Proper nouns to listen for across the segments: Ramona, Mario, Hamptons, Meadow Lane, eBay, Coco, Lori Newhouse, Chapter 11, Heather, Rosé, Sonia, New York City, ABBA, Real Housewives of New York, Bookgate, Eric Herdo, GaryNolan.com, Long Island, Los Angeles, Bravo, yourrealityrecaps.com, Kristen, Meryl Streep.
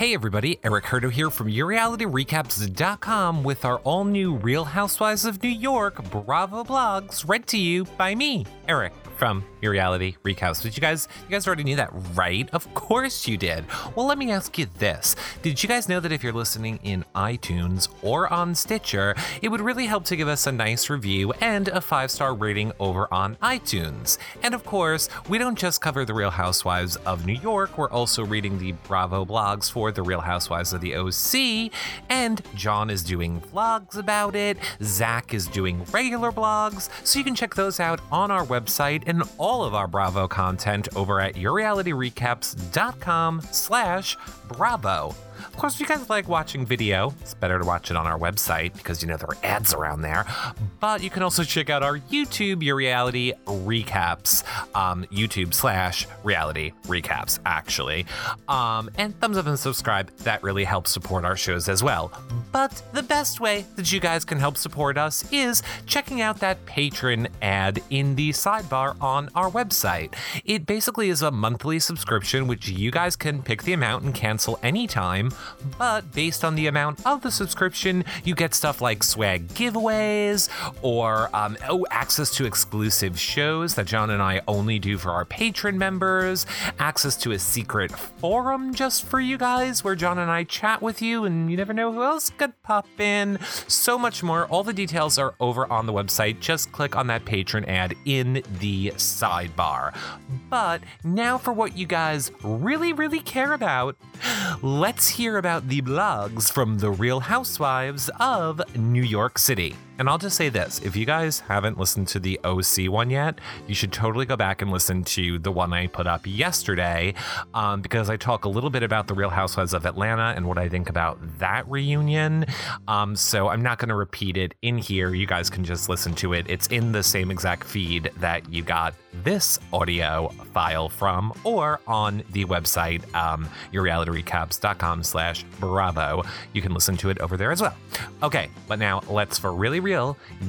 Hey everybody, Eric Herdo here from yourrealityrecaps.com with our all-new Real Housewives of New York Bravo blogs read to you by me, Eric, from Your Reality Recaps. But you guys already knew that, right? Of course you did. Well, let me ask you this. Did you guys know that if you're listening in iTunes or on Stitcher, it would really help to give us a nice review and a 5-star rating over on iTunes? And of course, we don't just cover the Real Housewives of New York. We're also reading the Bravo blogs for the Real Housewives of the OC, and John is doing vlogs about it. Zach is doing regular blogs, so you can check those out on our website and all of our Bravo content over at yourrealityrecaps.com/Bravo. Of course, if you guys like watching video, it's better to watch it on our website because, you know, there are ads around there. But you can also check out our YouTube, Your Reality Recaps, YouTube/Reality Recaps, actually. And thumbs up and subscribe. That really helps support our shows as well. But the best way that you guys can help support us is checking out that Patreon ad in the sidebar on our website. It basically is a monthly subscription, which you guys can pick the amount and cancel anytime. But based on the amount of the subscription, you get stuff like swag giveaways or access to exclusive shows that John and I only do for our patron members, access to a secret forum just for you guys where John and I chat with you and you never know who else could pop in, so much more. All the details are over on the website. Just click on that patron ad in the sidebar. But now for what you guys really, really care about, let's hear about the blogs from the Real Housewives of New York City. And I'll just say this, if you guys haven't listened to the OC one yet, you should totally go back and listen to the one I put up yesterday, because I talk a little bit about the Real Housewives of Atlanta and what I think about that reunion. So I'm not going to repeat it in here. You guys can just listen to it. It's in the same exact feed that you got this audio file from, or on the website, yourrealityrecaps.com/Bravo. You can listen to it over there as well. Okay, but now let's, for really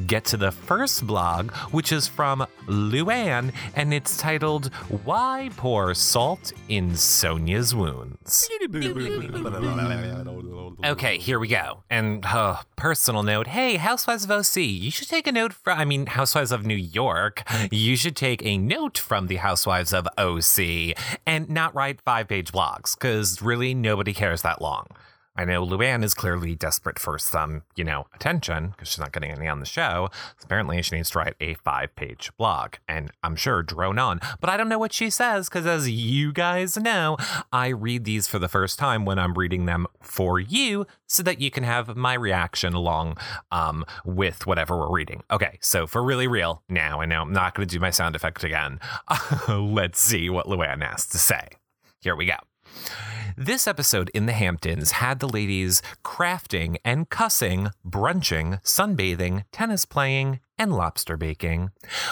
get to the first blog, which is from Luann, and it's titled "Why Pour Salt in Sonia's Wounds." Okay, here we go. And personal note, hey, Housewives of OC, you should take a note from, Housewives of New York, you should take a note from the Housewives of OC and not write 5-page blogs, because really nobody cares that long. I know Luann is clearly desperate for some, attention, because she's not getting any on the show. So apparently, she needs to write a 5-page blog, and I'm sure drone on. But I don't know what she says, because as you guys know, I read these for the first time when I'm reading them for you, so that you can have my reaction along with whatever we're reading. Okay, so for really real now, I know I'm not going to do my sound effect again. Let's see what Luann has to say. Here we go. This episode in the Hamptons had the ladies crafting and cussing, brunching, sunbathing, tennis playing, and lobster baking.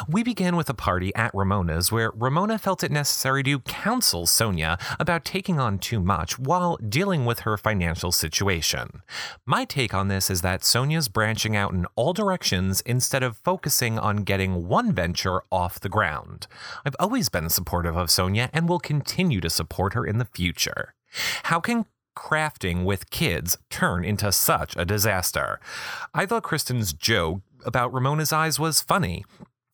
We began with a party at Ramona's where Ramona felt it necessary to counsel Sonia about taking on too much while dealing with her financial situation. My take on this is that Sonia's branching out in all directions instead of focusing on getting one venture off the ground. I've always been supportive of Sonia and will continue to support her in the future. How can crafting with kids turn into such a disaster? I thought Kristen's joke about Ramona's eyes was funny,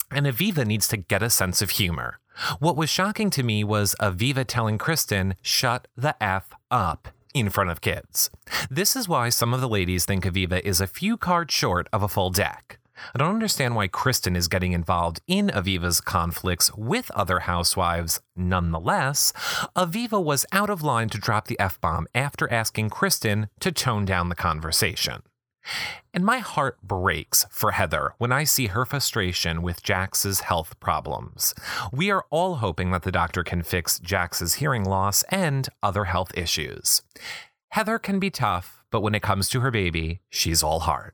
and Aviva needs to get a sense of humor. What was shocking to me was Aviva telling Kristen, "Shut the F up," in front of kids. This is why some of the ladies think Aviva is a few cards short of a full deck. I don't understand why Kristen is getting involved in Aviva's conflicts with other housewives. Nonetheless, Aviva was out of line to drop the F-bomb after asking Kristen to tone down the conversation. And my heart breaks for Heather when I see her frustration with Jax's health problems. We are all hoping that the doctor can fix Jax's hearing loss and other health issues. Heather can be tough, but when it comes to her baby, she's all heart.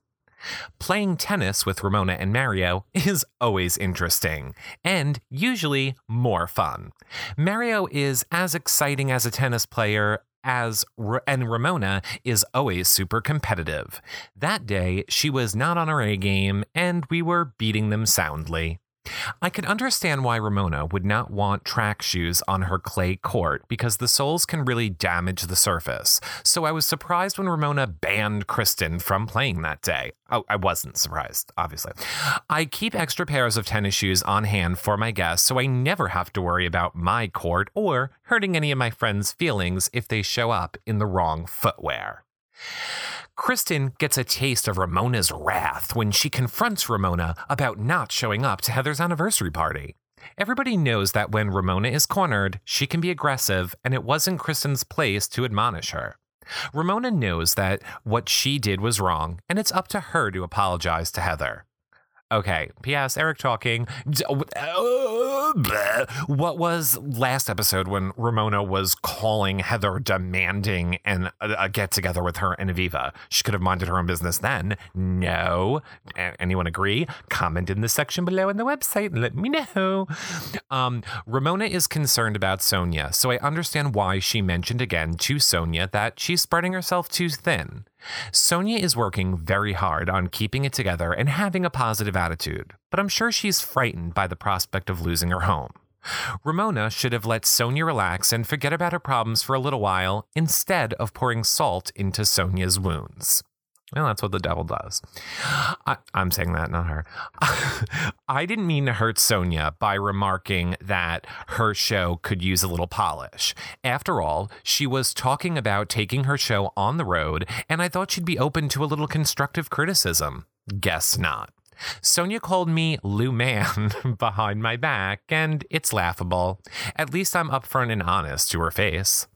Playing tennis with Ramona and Mario is always interesting, and usually more fun. Mario is as exciting as a tennis player, and Ramona is always super competitive. That day, she was not on her A game, and we were beating them soundly. I could understand why Ramona would not want track shoes on her clay court because the soles can really damage the surface. So I was surprised when Ramona banned Kristen from playing that day. Oh, I wasn't surprised, obviously. I keep extra pairs of tennis shoes on hand for my guests, so I never have to worry about my court or hurting any of my friends' feelings if they show up in the wrong footwear. Kristen gets a taste of Ramona's wrath when she confronts Ramona about not showing up to Heather's anniversary party. Everybody knows that when Ramona is cornered, she can be aggressive, and it wasn't Kristen's place to admonish her. Ramona knows that what she did was wrong, and it's up to her to apologize to Heather. Okay, P.S. Eric talking. What was last episode when Ramona was calling Heather demanding a get-together with her and Aviva? She could have minded her own business then. No. Anyone agree? Comment in the section below on the website and let me know. Ramona is concerned about Sonia, so I understand why she mentioned again to Sonia that she's spreading herself too thin. Sonia is working very hard on keeping it together and having a positive attitude, but I'm sure she's frightened by the prospect of losing her home. Ramona should have let Sonia relax and forget about her problems for a little while instead of pouring salt into Sonia's wounds. Well, that's what the devil does. I'm saying that, not her. I didn't mean to hurt Sonia by remarking that her show could use a little polish. After all, she was talking about taking her show on the road, and I thought she'd be open to a little constructive criticism. Guess not. Sonia called me Luann behind my back, and it's laughable. At least I'm upfront and honest to her face.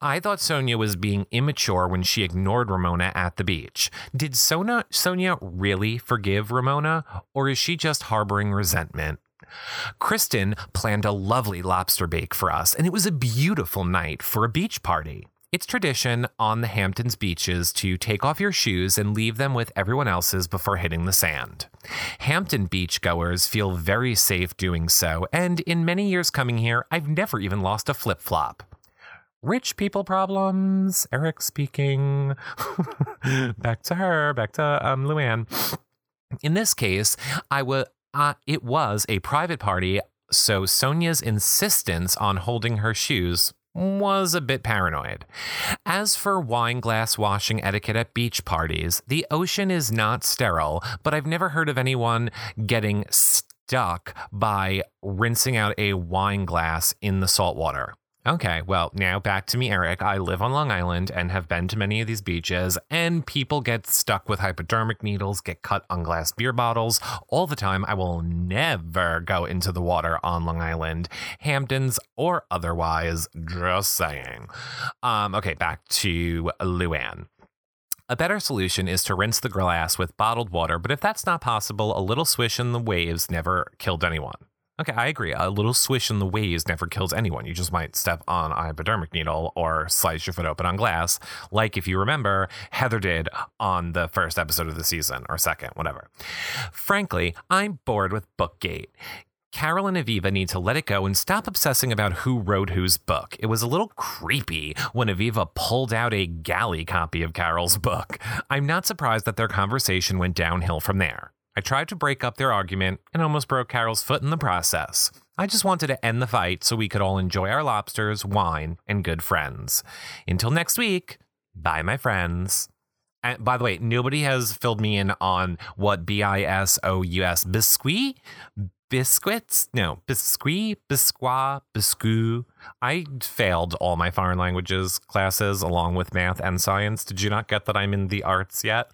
I thought Sonia was being immature when she ignored Ramona at the beach. Did Sonia really forgive Ramona, or is she just harboring resentment? Kristen planned a lovely lobster bake for us, and it was a beautiful night for a beach party. It's tradition on the Hamptons beaches to take off your shoes and leave them with everyone else's before hitting the sand. Hampton beachgoers feel very safe doing so, and in many years coming here, I've never even lost a flip-flop. Rich people problems. Eric speaking. Back to Luann. In this case, it was a private party, so Sonia's insistence on holding her shoes was a bit paranoid. As for wine glass washing etiquette at beach parties, the ocean is not sterile, but I've never heard of anyone getting stuck by rinsing out a wine glass in the salt water. Okay, well, now back to me, Eric. I live on Long Island and have been to many of these beaches, and people get stuck with hypodermic needles, get cut on glass beer bottles all the time. I will never go into the water on Long Island, Hamptons or otherwise, just saying. Okay, back to Luann. A better solution is to rinse the glass with bottled water, but if that's not possible, a little swish in the waves never killed anyone. Okay, I agree. A little swish in the waves never kills anyone. You just might step on a hypodermic needle or slice your foot open on glass, like if you remember Heather did on the first episode of the season, or second, whatever. Frankly, I'm bored with Bookgate. Carol and Aviva need to let it go and stop obsessing about who wrote whose book. It was a little creepy when Aviva pulled out a galley copy of Carol's book. I'm not surprised that their conversation went downhill from there. I tried to break up their argument and almost broke Carol's foot in the process. I just wanted to end the fight so we could all enjoy our lobsters, wine, and good friends. Until next week, bye, my friends. And by the way, nobody has filled me in on what B-I-S-O-U-S, biscuit? Biscuits? No, biscuit, bisqua, biscoo. I failed all my foreign languages classes along with math and science. Did you not get that I'm in the arts yet?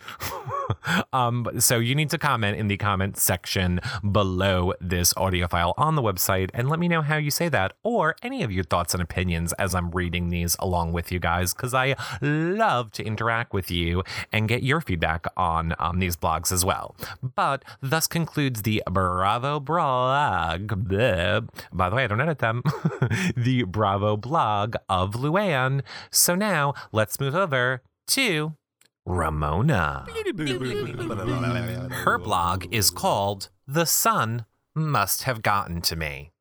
So you need to comment in the comment section below this audio file on the website and let me know how you say that or any of your thoughts and opinions as I'm reading these along with you guys, because I love to interact with you and get your feedback on these blogs as well. But thus concludes the Bravo blog. Bleh. By the way, I don't edit them. The Bravo blog of Luann. So now let's move over to Ramona. Her blog is called The Sun Must Have Gotten to Me,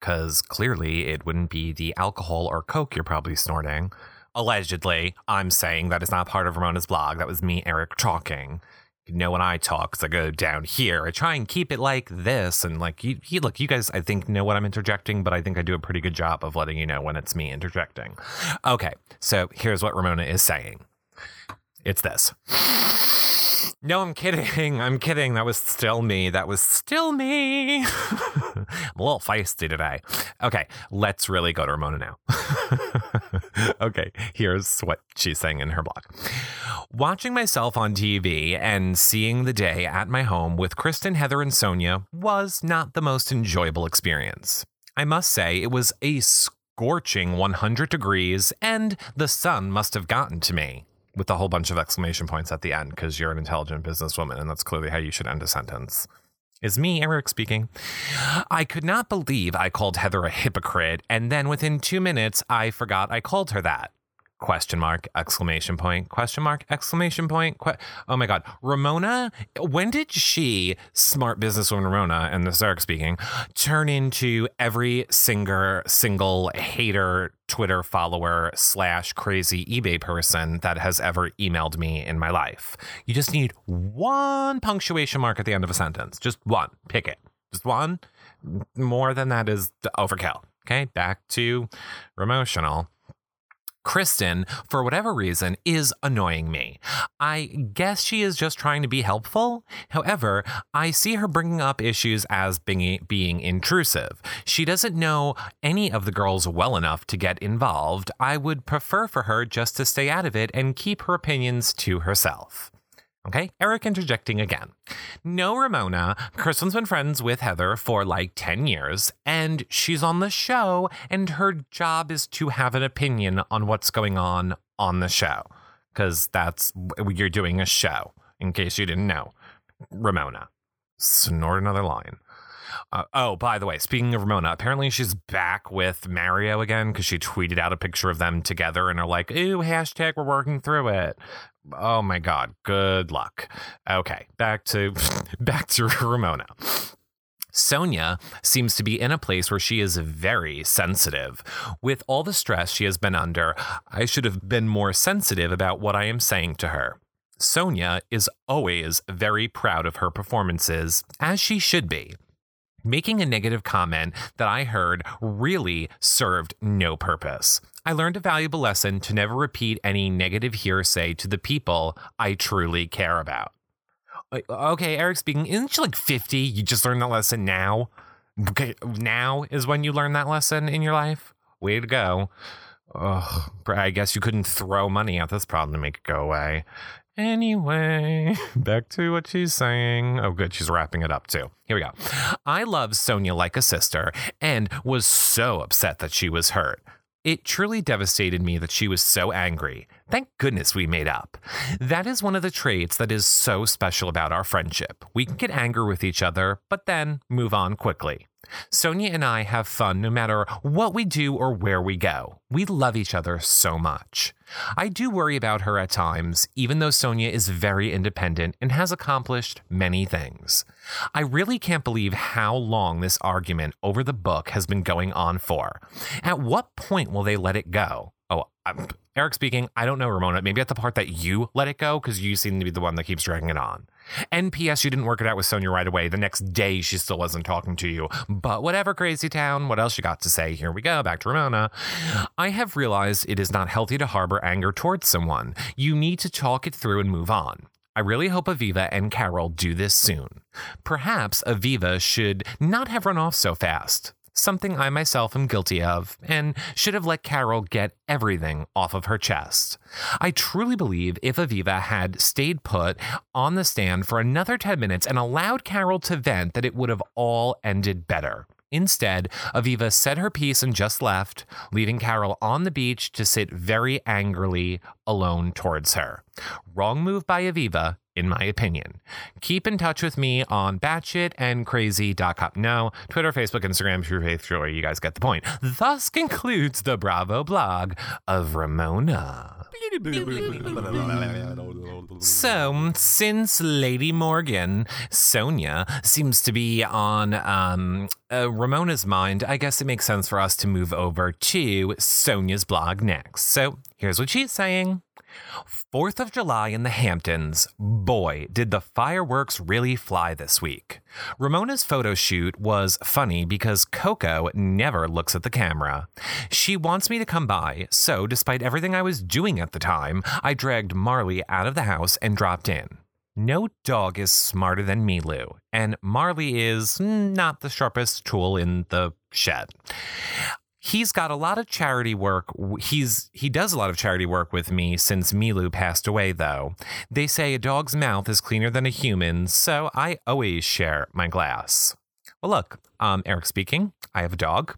because clearly it wouldn't be the alcohol or Coke you're probably snorting. Allegedly, I'm saying that it's not part of Ramona's blog. That was me, Eric, talking. You know, when I talk, because I go down here, I try and keep it like this. And like, you look, you guys, I think, know what I'm interjecting, but I think I do a pretty good job of letting you know when it's me interjecting. Okay, so here's what Ramona is saying. It's this. No, I'm kidding. I'm kidding. That was still me. That was still me. I'm a little feisty today. Okay, let's really go to Ramona now. Okay, here's what she's saying in her blog. Watching myself on TV and seeing the day at my home with Kristen, Heather, and Sonia was not the most enjoyable experience. I must say it was a scorching 100 degrees and the sun must have gotten to me. With a whole bunch of exclamation points at the end, because you're an intelligent businesswoman, and that's clearly how you should end a sentence. It's me, Eric, speaking. I could not believe I called Heather a hypocrite, and then within 2 minutes, I forgot I called her that. Question mark, exclamation point, question mark, exclamation point. Oh, my God. Ramona, when did she, smart businesswoman Ramona, and this is Eric speaking, turn into every single hater Twitter follower / crazy eBay person that has ever emailed me in my life? You just need one punctuation mark at the end of a sentence. Just one. Pick it. Just one. More than that is overkill. Okay, back to emotional. Kristen, for whatever reason, is annoying me. I guess she is just trying to be helpful. However, I see her bringing up issues as being intrusive. She doesn't know any of the girls well enough to get involved. I would prefer for her just to stay out of it and keep her opinions to herself. Okay, Eric interjecting again. No, Ramona, Kristen's been friends with Heather for like 10 years, and she's on the show, and her job is to have an opinion on what's going on the show, because that's, you're doing a show, in case you didn't know. Ramona, snort another line. Oh, by the way, speaking of Ramona, apparently she's back with Mario again because she tweeted out a picture of them together and are like, ooh, hashtag we're working through it. Oh, my God. Good luck. OK, back to Ramona. Sonia seems to be in a place where she is very sensitive. With all the stress she has been under, I should have been more sensitive about what I am saying to her. Sonia is always very proud of her performances, as she should be. Making a negative comment that I heard really served no purpose. I learned a valuable lesson to never repeat any negative hearsay to the people I truly care about. Okay, Eric speaking, isn't she like 50? You just learned that lesson now? Okay, now is when you learn that lesson in your life? Way to go. Ugh, I guess you couldn't throw money at this problem to make it go away. Anyway, back to what she's saying. Oh, good. She's wrapping it up, too. Here we go. I love Sonia like a sister and was so upset that she was hurt. It truly devastated me that she was so angry. Thank goodness we made up. That is one of the traits that is so special about our friendship. We can get angry with each other, but then move on quickly. Sonia and I have fun no matter what we do or where we go. We love each other so much. I do worry about her at times, even though Sonia is very independent and has accomplished many things. I really can't believe how long this argument over the book has been going on for. At what point will they let it go? Oh, Eric speaking, I don't know, Ramona. Maybe at the part that you let it go, because you seem to be the one that keeps dragging it on. NPS, you didn't work it out with Sonia right away. The next day, she still wasn't talking to you. But whatever, Crazy Town, what else you got to say? Here we go, back to Ramona. I have realized it is not healthy to harbor anger towards someone. You need to talk it through and move on. I really hope Aviva and Carol do this soon. Perhaps Aviva should not have run off so fast. Something I myself am guilty of, and should have let Carol get everything off of her chest. I truly believe if Aviva had stayed put on the stand for another 10 minutes and allowed Carol to vent, that it would have all ended better. Instead, Aviva said her piece and just left, leaving Carol on the beach to sit very angrily alone towards her. Wrong move by Aviva, in my opinion. Keep in touch with me on batshitandcrazy.com. No, Twitter, Facebook, Instagram, sure, you guys get the point. Thus concludes the Bravo blog of Ramona. So, since Lady Morgan, Sonia, seems to be on Ramona's mind, I guess it makes sense for us to move over to Sonia's blog next. So, here's what she's saying. 4th of July in the Hamptons. Boy, did the fireworks really fly this week. Ramona's photo shoot was funny because Coco never looks at the camera. She wants me to come by, so despite everything I was doing at the time, I dragged Marley out of the house and dropped in. No dog is smarter than Milu, and Marley is not the sharpest tool in the shed. He's got a lot of charity work. He does a lot of charity work with me since Milu passed away, though. They say a dog's mouth is cleaner than a human's, so I always share my glass. Well, look, Eric speaking. I have a dog,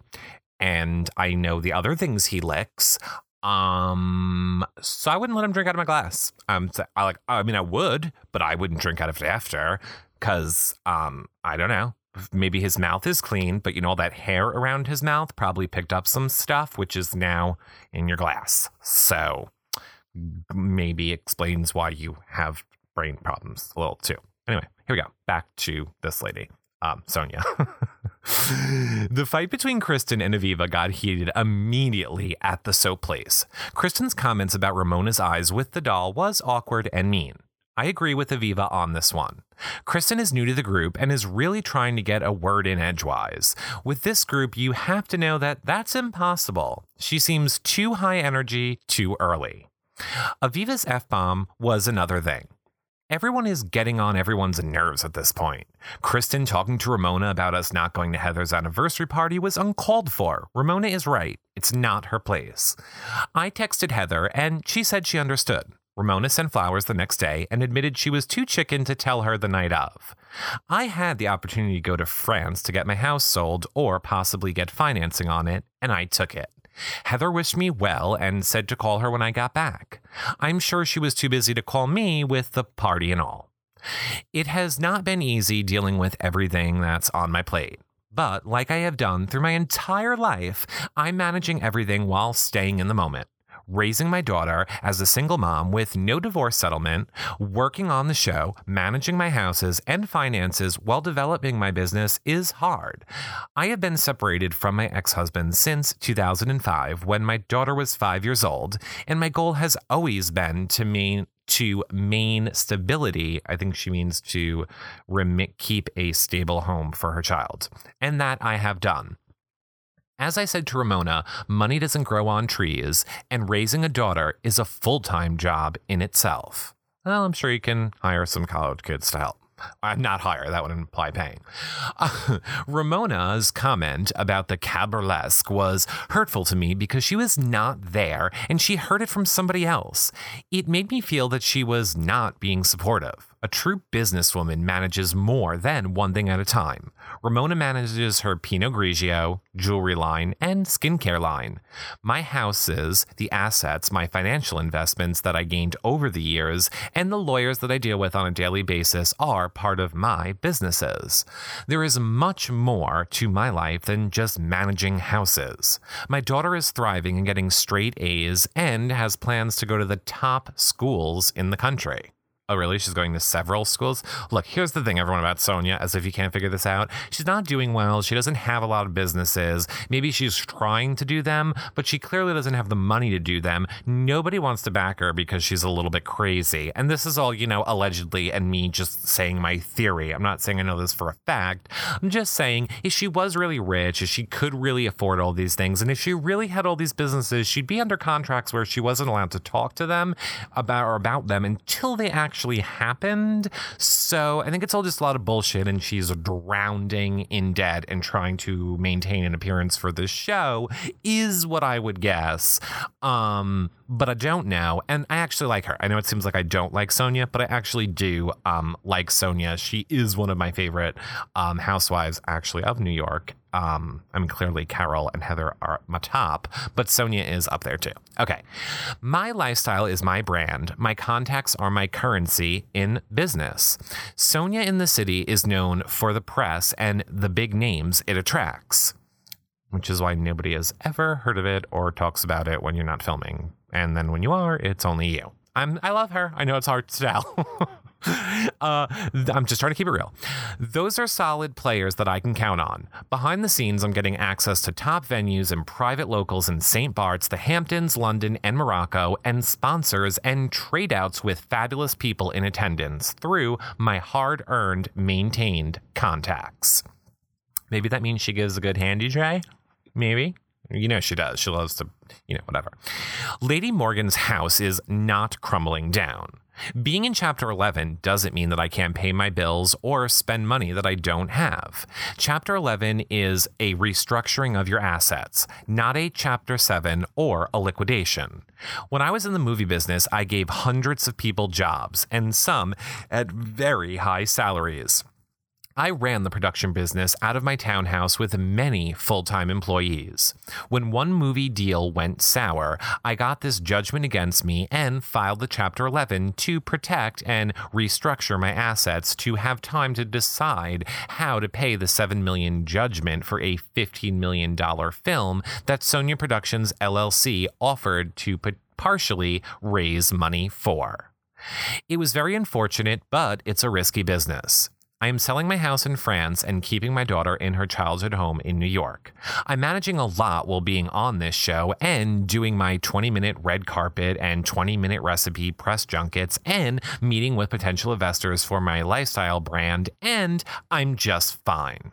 and I know the other things he licks. So I wouldn't let him drink out of my glass. I would, but I wouldn't drink out of it after, because I don't know. Maybe his mouth is clean, but, you know, all that hair around his mouth probably picked up some stuff, which is now in your glass. So maybe explains why you have brain problems a little too. Anyway, here we go. Back to this lady, Sonia. The fight between Kristen and Aviva got heated immediately at the soap place. Kristen's comments about Ramona's eyes with the doll was awkward and mean. I agree with Aviva on this one. Kristen is new to the group and is really trying to get a word in edgewise. With this group, you have to know that that's impossible. She seems too high energy too early. Aviva's F-bomb was another thing. Everyone is getting on everyone's nerves at this point. Kristen talking to Ramona about us not going to Heather's anniversary party was uncalled for. Ramona is right. It's not her place. I texted Heather and she said she understood. Ramona sent flowers the next day and admitted she was too chicken to tell her the night of. I had the opportunity to go to France to get my house sold or possibly get financing on it, and I took it. Heather wished me well and said to call her when I got back. I'm sure she was too busy to call me with the party and all. It has not been easy dealing with everything that's on my plate. But like I have done through my entire life, I'm managing everything while staying in the moment. Raising my daughter as a single mom with no divorce settlement, working on the show, managing my houses and finances while developing my business is hard. I have been separated from my ex-husband since 2005 when my daughter was 5 years old, and my goal has always been to maintain stability. I think she means to keep a stable home for her child, and that I have done. As I said to Ramona, money doesn't grow on trees, and raising a daughter is a full-time job in itself. Well, I'm sure you can hire some college kids to help. Not hire, that would imply paying. Ramona's comment about the cabralesque was hurtful to me because she was not there, and she heard it from somebody else. It made me feel that she was not being supportive. A true businesswoman manages more than one thing at a time. Ramona manages her Pinot Grigio, jewelry line, and skincare line. My houses, the assets, my financial investments that I gained over the years, and the lawyers that I deal with on a daily basis are part of my businesses. There is much more to my life than just managing houses. My daughter is thriving and getting straight A's and has plans to go to the top schools in the country. Oh, really? She's going to several schools? Look, here's the thing, everyone, about Sonia, as if you can't figure this out. She's not doing well. She doesn't have a lot of businesses. Maybe she's trying to do them, but she clearly doesn't have the money to do them. Nobody wants to back her because she's a little bit crazy. And this is all, you know, allegedly, and me just saying my theory. I'm not saying I know this for a fact. I'm just saying if she was really rich, if she could really afford all these things, and if she really had all these businesses, she'd be under contracts where she wasn't allowed to talk to them about them until they actually happened. So I think it's all just a lot of bullshit, and she's drowning in debt and trying to maintain an appearance for this show is what I would guess. But I don't know, and I actually like her. I know it seems like I don't like Sonia, but I actually do like Sonia. She is one of my favorite housewives, actually, of New York. I mean, clearly Carol and Heather are my top, but Sonia is up there too. Okay. My lifestyle is my brand. My contacts are my currency in business. Sonia in the city is known for the press and the big names it attracts, which is why nobody has ever heard of it or talks about it when you're not filming. And then when you are, it's only you. I love her. I know it's hard to tell. I'm just trying to keep it real. Those are solid players that I can count on. Behind the scenes, I'm getting access to top venues and private locals in St. Bart's, the Hamptons, London, and Morocco, and sponsors and trade-outs with fabulous people in attendance through my hard-earned, maintained contacts. Maybe that means she gives a good handy tray? Maybe. You know she does. She loves to, whatever. Lady Morgan's house is not crumbling down. Being in Chapter 11 doesn't mean that I can't pay my bills or spend money that I don't have. Chapter 11 is a restructuring of your assets, not a Chapter 7 or a liquidation. When I was in the movie business, I gave hundreds of people jobs, and some at very high salaries. I ran the production business out of my townhouse with many full-time employees. When one movie deal went sour, I got this judgment against me and filed the Chapter 11 to protect and restructure my assets to have time to decide how to pay the $7 million judgment for a $15 million film that Sonia Productions LLC offered to partially raise money for. It was very unfortunate, but it's a risky business. I am selling my house in France and keeping my daughter in her childhood home in New York. I'm managing a lot while being on this show and doing my 20-minute red carpet and 20-minute recipe press junkets and meeting with potential investors for my lifestyle brand, and I'm just fine.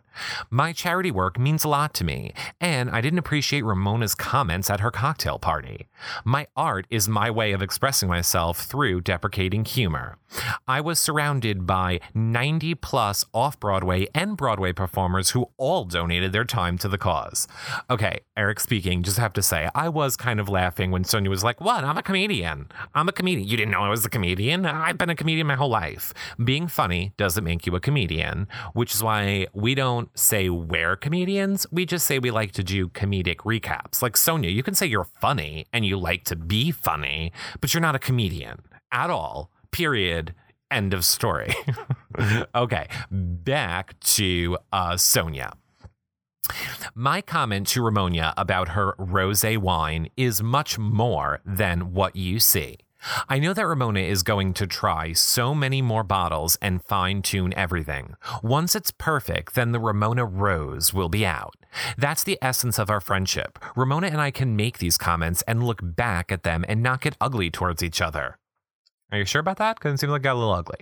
My charity work means a lot to me, and I didn't appreciate Ramona's comments at her cocktail party. My art is my way of expressing myself through deprecating humor. I was surrounded by 90-plus off-Broadway and Broadway performers who all donated their time to the cause. Okay, Eric speaking, just have to say, I was kind of laughing when Sonia was like, what? I'm a comedian. You didn't know I was a comedian? I've been a comedian my whole life. Being funny doesn't make you a comedian, which is why we don't say we're comedians. We just say we like to do comedic recaps. Like Sonia, you can say you're funny and you like to be funny, but you're not a comedian at all. Period. End of story. Okay, back to Sonia. My comment to Ramona about her rosé wine is much more than what you see. I know that Ramona is going to try so many more bottles and fine-tune everything. Once it's perfect, then the Ramona Rose will be out. That's the essence of our friendship. Ramona and I can make these comments and look back at them and not get ugly towards each other. Are you sure about that? Because it seems like it got a little ugly.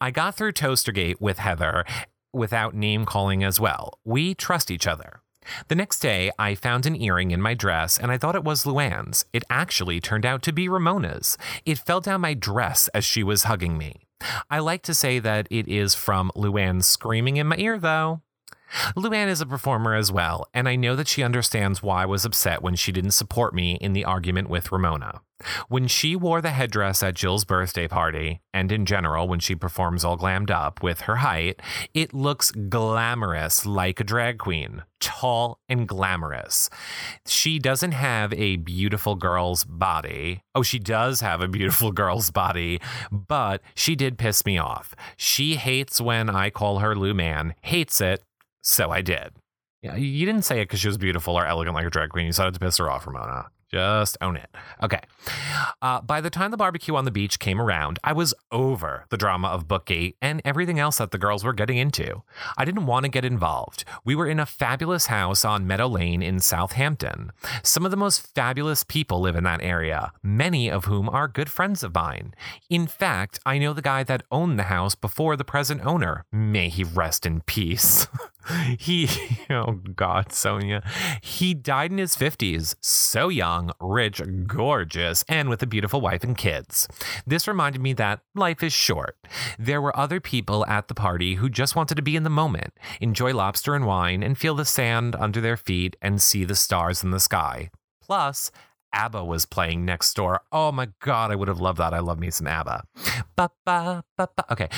I got through Toastergate with Heather without name-calling as well. We trust each other. The next day, I found an earring in my dress, and I thought it was Luann's. It actually turned out to be Ramona's. It fell down my dress as she was hugging me. I like to say that it is from Luann screaming in my ear, though. Luann is a performer as well, and I know that she understands why I was upset when she didn't support me in the argument with Ramona. When she wore the headdress at Jill's birthday party, and in general when she performs all glammed up with her height, it looks glamorous like a drag queen, tall and glamorous. She doesn't have a beautiful girl's body. Oh, she does have a beautiful girl's body, but she did piss me off. She hates when I call her Lou Man, hates it, so I did. Yeah, you didn't say it because she was beautiful or elegant like a drag queen. You decided to piss her off, Ramona. Just own it. Okay. By the time the barbecue on the beach came around, I was over the drama of Bookgate and everything else that the girls were getting into. I didn't want to get involved. We were in a fabulous house on Meadow Lane in Southampton. Some of the most fabulous people live in that area, many of whom are good friends of mine. In fact, I know the guy that owned the house before the present owner. May he rest in peace. Oh God, Sonia. He died in his 50s, so young, rich, gorgeous, and with a beautiful wife and kids. This reminded me that life is short. There were other people at the party who just wanted to be in the moment, enjoy lobster and wine, and feel the sand under their feet and see the stars in the sky. Plus, ABBA was playing next door. Oh my God, I would have loved that. I love me some ABBA. Okay.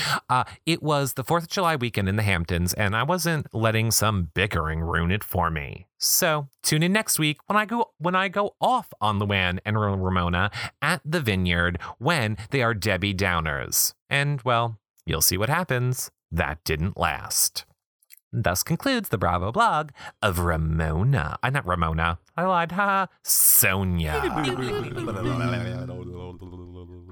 It was the 4th of July weekend in the Hamptons, and I wasn't letting some bickering ruin it for me. So tune in next week when I go off on Luann and Ramona at the Vineyard when they are Debbie Downers. And, well, you'll see what happens. That didn't last. Thus concludes the Bravo blog of Ramona. Not Ramona. I lied. Sonia.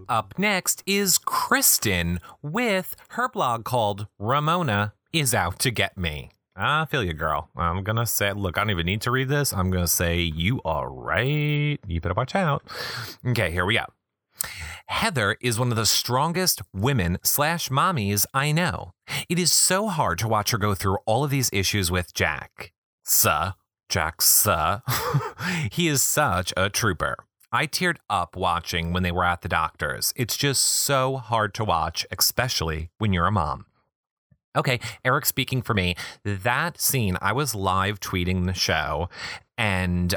Up next is Kristen with her blog called Ramona Is Out to Get Me. I feel you, girl. I'm going to say, look, I don't even need to read this. I'm going to say, you are right. You better watch out. Okay, here we go. Heather is one of the strongest women / mommies I know. It is so hard to watch her go through all of these issues with Jack. Jax. He is such a trooper. I teared up watching when they were at the doctor's. It's just so hard to watch, especially when you're a mom. Okay, Eric speaking for me. That scene, I was live tweeting the show, and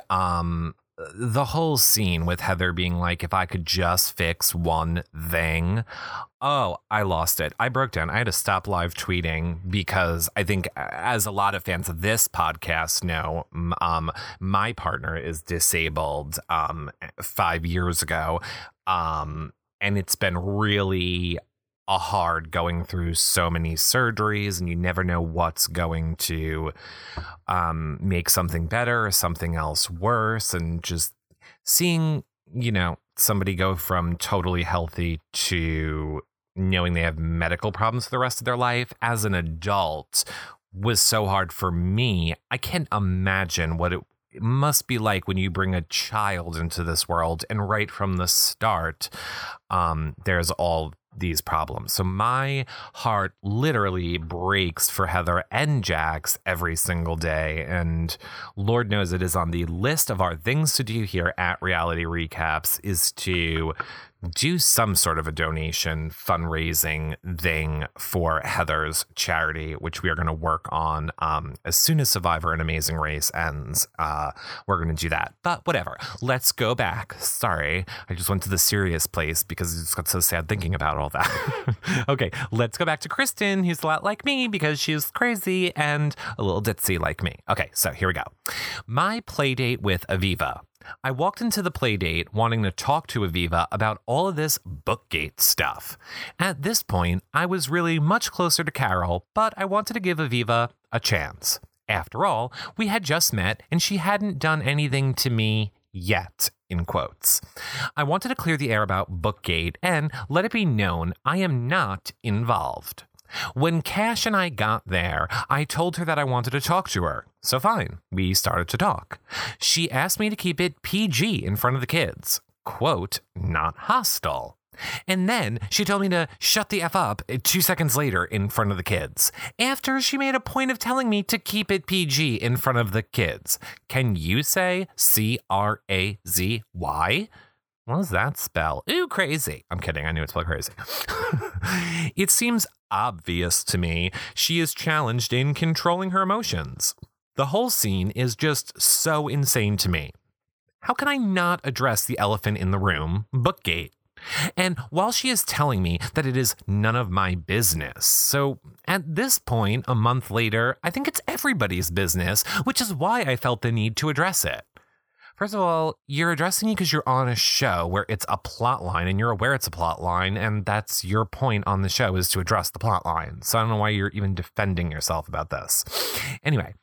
the whole scene with Heather being like, if I could just fix one thing. Oh, I lost it. I broke down. I had to stop live tweeting because I think, as a lot of fans of this podcast know, my partner is disabled 5 years ago. And it's been really hard going through so many surgeries, and you never know what's going to make something better or something else worse. And just seeing, you know, somebody go from totally healthy to knowing they have medical problems for the rest of their life as an adult was so hard for me. I can't imagine what it must be like when you bring a child into this world, and right from the start, there's all these problems. So my heart literally breaks for Heather and Jax every single day. And Lord knows it is on the list of our things to do here at Reality Recaps is to do some sort of a donation fundraising thing for Heather's charity, which we are going to work on as soon as Survivor and Amazing Race ends. We're going to do that. But whatever. Let's go back. Sorry. I just went to the serious place because it just got so sad thinking about all that. Okay. Let's go back to Kristen, who's a lot like me because she's crazy and a little ditzy like me. Okay. So here we go. My play date with Aviva. I walked into the playdate wanting to talk to Aviva about all of this Bookgate stuff. At this point, I was really much closer to Carol, but I wanted to give Aviva a chance. After all, we had just met and she hadn't done anything to me yet, in quotes. I wanted to clear the air about Bookgate and let it be known I am not involved. When Cash and I got there, I told her that I wanted to talk to her. So fine, we started to talk. She asked me to keep it PG in front of the kids. Quote, not hostile. And then she told me to shut the F up 2 seconds later in front of the kids. After she made a point of telling me to keep it PG in front of the kids. Can you say C-R-A-Z-Y? What does that spell? Ooh, crazy. I'm kidding. I knew it's spelled crazy. It seems obvious to me she is challenged in controlling her emotions. The whole scene is just so insane to me. How can I not address the elephant in the room, Bookgate? And while she is telling me that it is none of my business, so at this point, a month later, I think it's everybody's business, which is why I felt the need to address it. First of all, you're addressing it because you're on a show where it's a plot line and you're aware it's a plot line, and that's your point on the show is to address the plot line. So I don't know why you're even defending yourself about this. Anyway,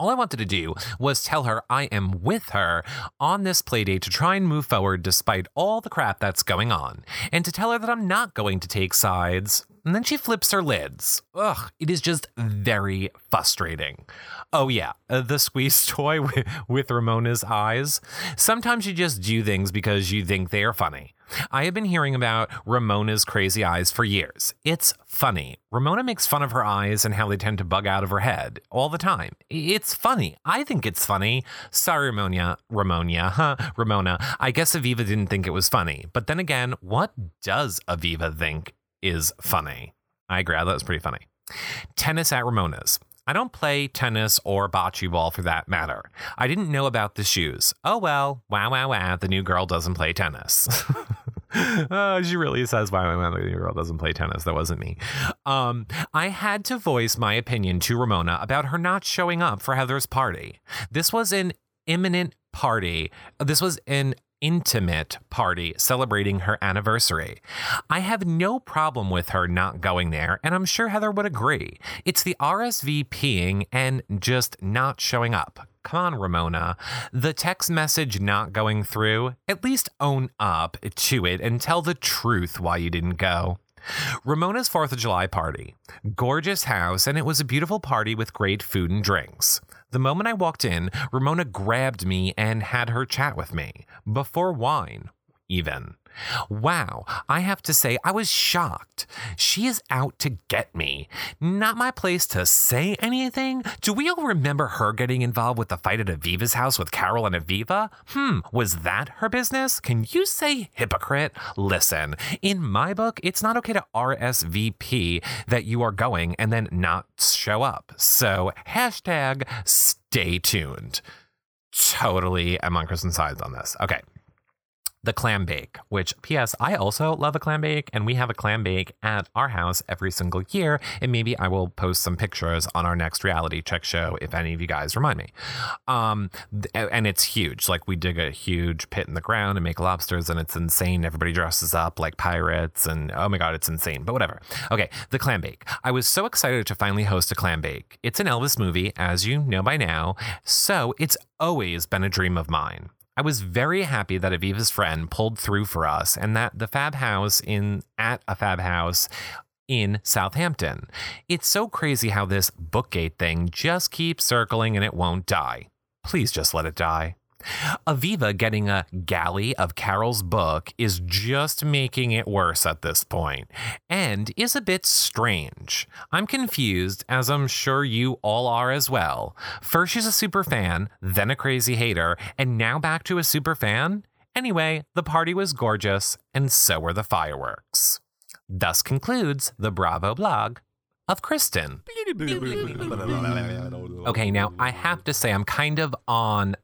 all I wanted to do was tell her I am with her on this playdate to try and move forward despite all the crap that's going on, and to tell her that I'm not going to take sides. And then she flips her lids. Ugh, it is just very frustrating. Oh, yeah, the squeeze toy with Ramona's eyes. Sometimes you just do things because you think they are funny. I have been hearing about Ramona's crazy eyes for years. It's funny. Ramona makes fun of her eyes and how they tend to bug out of her head all the time. It's funny. I think it's funny. Sorry, Ramona. I guess Aviva didn't think it was funny. But then again, what does Aviva think is funny? I agree. That was pretty funny. Tennis at Ramona's. I don't play tennis or bocce ball for that matter. I didn't know about the shoes. Oh, well, wow, the new girl doesn't play tennis. Oh, she really says, wow, the new girl doesn't play tennis. That wasn't me. I had to voice my opinion to Ramona about her not showing up for Heather's party. This was an imminent party. This was an intimate party celebrating her anniversary. I have no problem with her not going there, and I'm sure Heather would agree. It's the RSVPing and just not showing up. come on, Ramona. The text message not going through, at least own up to it and tell the truth why you didn't go. Ramona's 4th of July party. Gorgeous house, and it was a beautiful party with great food and drinks. The moment I walked in, Ramona grabbed me and had her chat with me. Before wine, even. Wow, I have to say, I was shocked. She is out to get me. Not my place to say anything. Do we all remember her getting involved with the fight at Aviva's house with Carol and Aviva? Was that her business? Can you say hypocrite? Listen, in my book, it's not okay to RSVP that you are going and then not show up. So, hashtag stay tuned. Totally am on Kristen's sides on this. Okay. The clam bake, which, P.S., I also love a clam bake, and we have a clam bake at our house every single year, and maybe I will post some pictures on our next reality check show if any of you guys remind me. And it's huge. Like, we dig a huge pit in the ground and make lobsters, and it's insane. Everybody dresses up like pirates, and oh my god, it's insane, but whatever. Okay, the clam bake. I was so excited to finally host a clam bake. It's an Elvis movie, as you know by now, so it's always been a dream of mine. I was very happy that Aviva's friend pulled through for us and that the Fab House in Southampton. It's so crazy how this Bookgate thing just keeps circling and it won't die. Please just let it die. Aviva getting a galley of Carol's book is just making it worse at this point and is a bit strange. I'm confused, as I'm sure you all are as well. First she's a super fan, then a crazy hater, and now back to a super fan? Anyway, the party was gorgeous, and so were the fireworks. Thus concludes the Bravo blog of Kristen. Okay, now I have to say I'm kind of on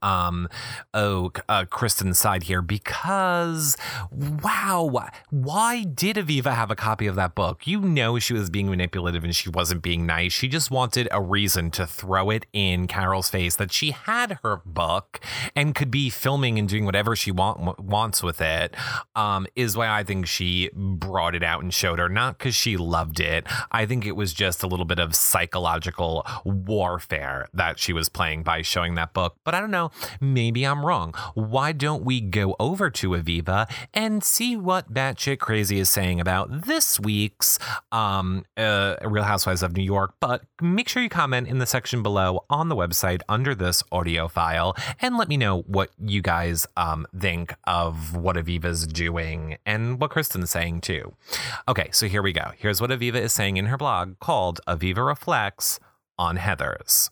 Kristen's side here because, wow, why did Aviva have a copy of that book? You know she was being manipulative and she wasn't being nice. She just wanted a reason to throw it in Carol's face that she had her book and could be filming and doing whatever she wants with it, is why I think she brought it out and showed her, not because she loved it. I think it was just a little bit of psychological warfare that she was playing by showing that book. But I don't know, maybe I'm wrong. Why don't we go over to Aviva and see what batshit crazy is saying about this week's Real Housewives of New York? But make sure you comment in the section below on the website under this audio file and let me know what you guys think of what Aviva's doing and what Kristen's saying too. Okay, so here we go. Here's what Aviva is saying in her blog called Aviva Reflects on Heather's.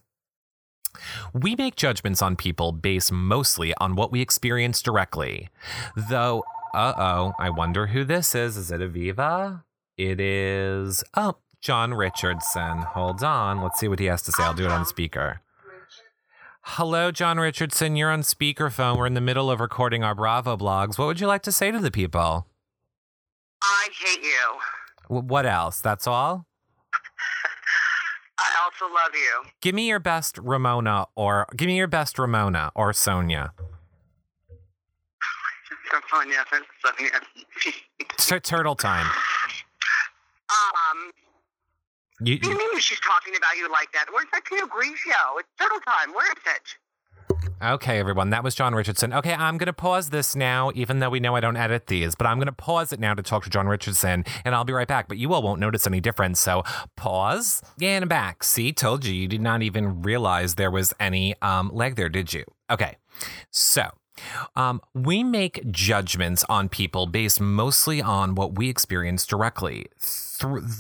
We make judgments on people based mostly on what we experience directly. Though, I wonder who this is. Is it Aviva? It is, John Richardson. Hold on. Let's see what he has to say. I'll do it on speaker. Hello, John Richardson. You're on speakerphone. We're in the middle of recording our Bravo blogs. What would you like to say to the people? I hate you. What else? That's all? I also love you. Give me your best Ramona or Sonia. Sonia. Turtle time. What do you mean she's talking about you like that? Where's that Tino Grigio? It's turtle time. Where is it? Okay, everyone, that was John Richardson. Okay, I'm going to pause this now, even though we know I don't edit these, but I'm going to pause it now to talk to John Richardson, and I'll be right back, but you all won't notice any difference, so pause, and I'm back. See, told you did not even realize there was any lag there, did you? Okay, so... we make judgments on people based mostly on what we experience directly,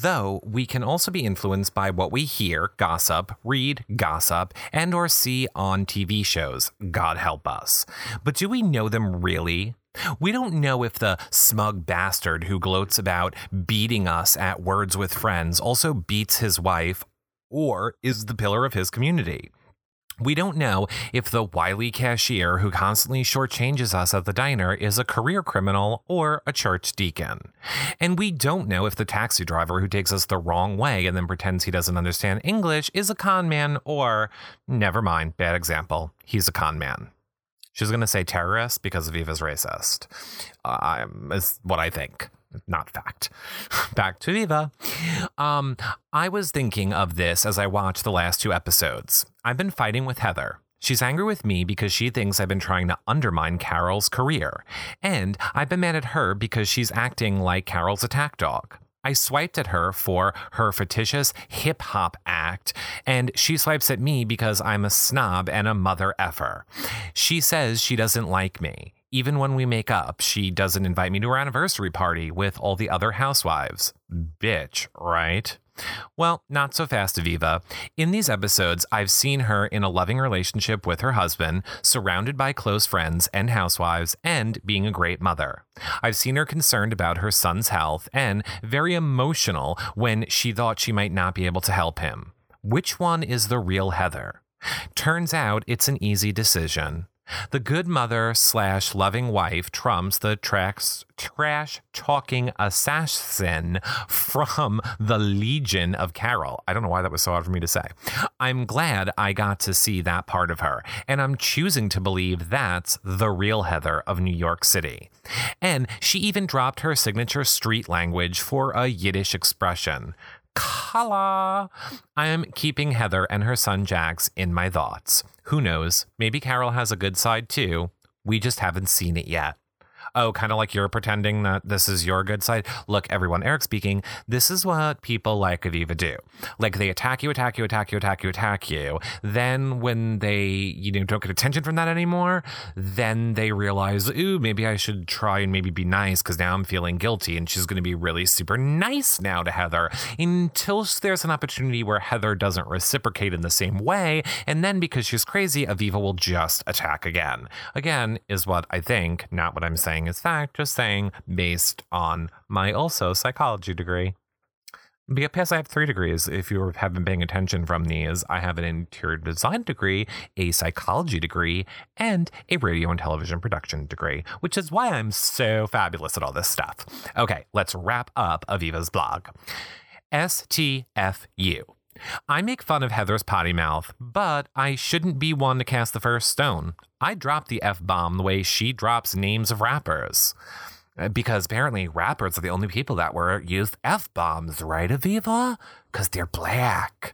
though we can also be influenced by what we hear, gossip, read, gossip, and or see on TV shows. God help us. But do we know them really? We don't know if the smug bastard who gloats about beating us at Words with Friends also beats his wife or is the pillar of his community. We don't know if the wily cashier who constantly shortchanges us at the diner is a career criminal or a church deacon. And we don't know if the taxi driver who takes us the wrong way and then pretends he doesn't understand English is a con man or, never mind, bad example, he's a con man. She's going to say terrorist because Aviva's racist. Is what I think. Not fact. Back to Aviva. I was thinking of this as I watched the last two episodes. I've been fighting with Heather. She's angry with me because she thinks I've been trying to undermine Carol's career, and I've been mad at her because she's acting like Carol's attack dog. I swiped at her for her fictitious hip-hop act, and she swipes at me because I'm a snob and a mother effer. She says she doesn't like me. Even when we make up, she doesn't invite me to her anniversary party with all the other housewives. Bitch, right? Well, not so fast, Aviva. In these episodes, I've seen her in a loving relationship with her husband, surrounded by close friends and housewives, and being a great mother. I've seen her concerned about her son's health and very emotional when she thought she might not be able to help him. Which one is the real Heather? Turns out it's an easy decision. The good mother / loving wife trumps the trash-talking assassin from the Legion of Carol. I don't know why that was so hard for me to say. I'm glad I got to see that part of her, and I'm choosing to believe that's the real Heather of New York City. And she even dropped her signature street language for a Yiddish expression. Kala. I am keeping Heather and her son Jax in my thoughts. Who knows? Maybe Carol has a good side too. We just haven't seen it yet. Oh, kind of like you're pretending that this is your good side. Look, everyone, Eric speaking. This is what people like Aviva do. Like they attack you. Then when they don't get attention from that anymore, then they realize, ooh, maybe I should try and maybe be nice because now I'm feeling guilty and she's going to be really super nice now to Heather until there's an opportunity where Heather doesn't reciprocate in the same way. And then because she's crazy, Aviva will just attack again. Again is what I think, not what I'm saying. Is fact, just saying based on my also psychology degree. Because I have 3 degrees, if you haven't been paying attention from these, I have an interior design degree, a psychology degree, and a radio and television production degree, which is why I'm so fabulous at all this stuff. Okay, let's wrap up Aviva's blog. STFU. I make fun of Heather's potty mouth, but I shouldn't be one to cast the first stone. I drop the F-bomb the way she drops names of rappers. Because apparently rappers are the only people that used F-bombs, right, Aviva? Because they're black.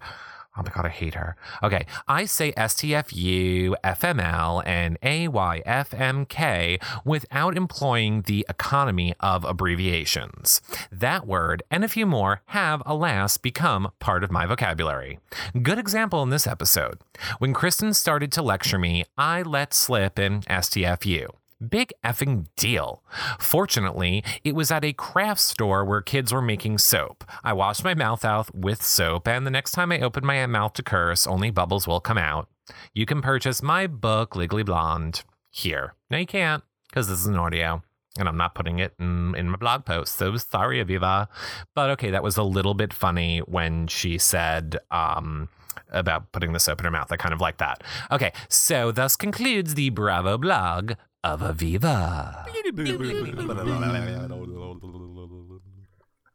Oh my God, I hate her. Okay, I say STFU, FML, and AYFMK without employing the economy of abbreviations. That word, and a few more, have, alas, become part of my vocabulary. Good example in this episode. When Kristen started to lecture me, I let slip an STFU. Big effing deal. Fortunately, it was at a craft store where kids were making soap. I washed my mouth out with soap, and the next time I open my mouth to curse, only bubbles will come out. You can purchase my book, Legally Blonde, here. No, you can't, because this is an audio, and I'm not putting it in my blog post, so sorry, Aviva. But okay, that was a little bit funny when she said, about putting the soap in her mouth. I kind of like that. Okay, so thus concludes the Bravo blog of Aviva.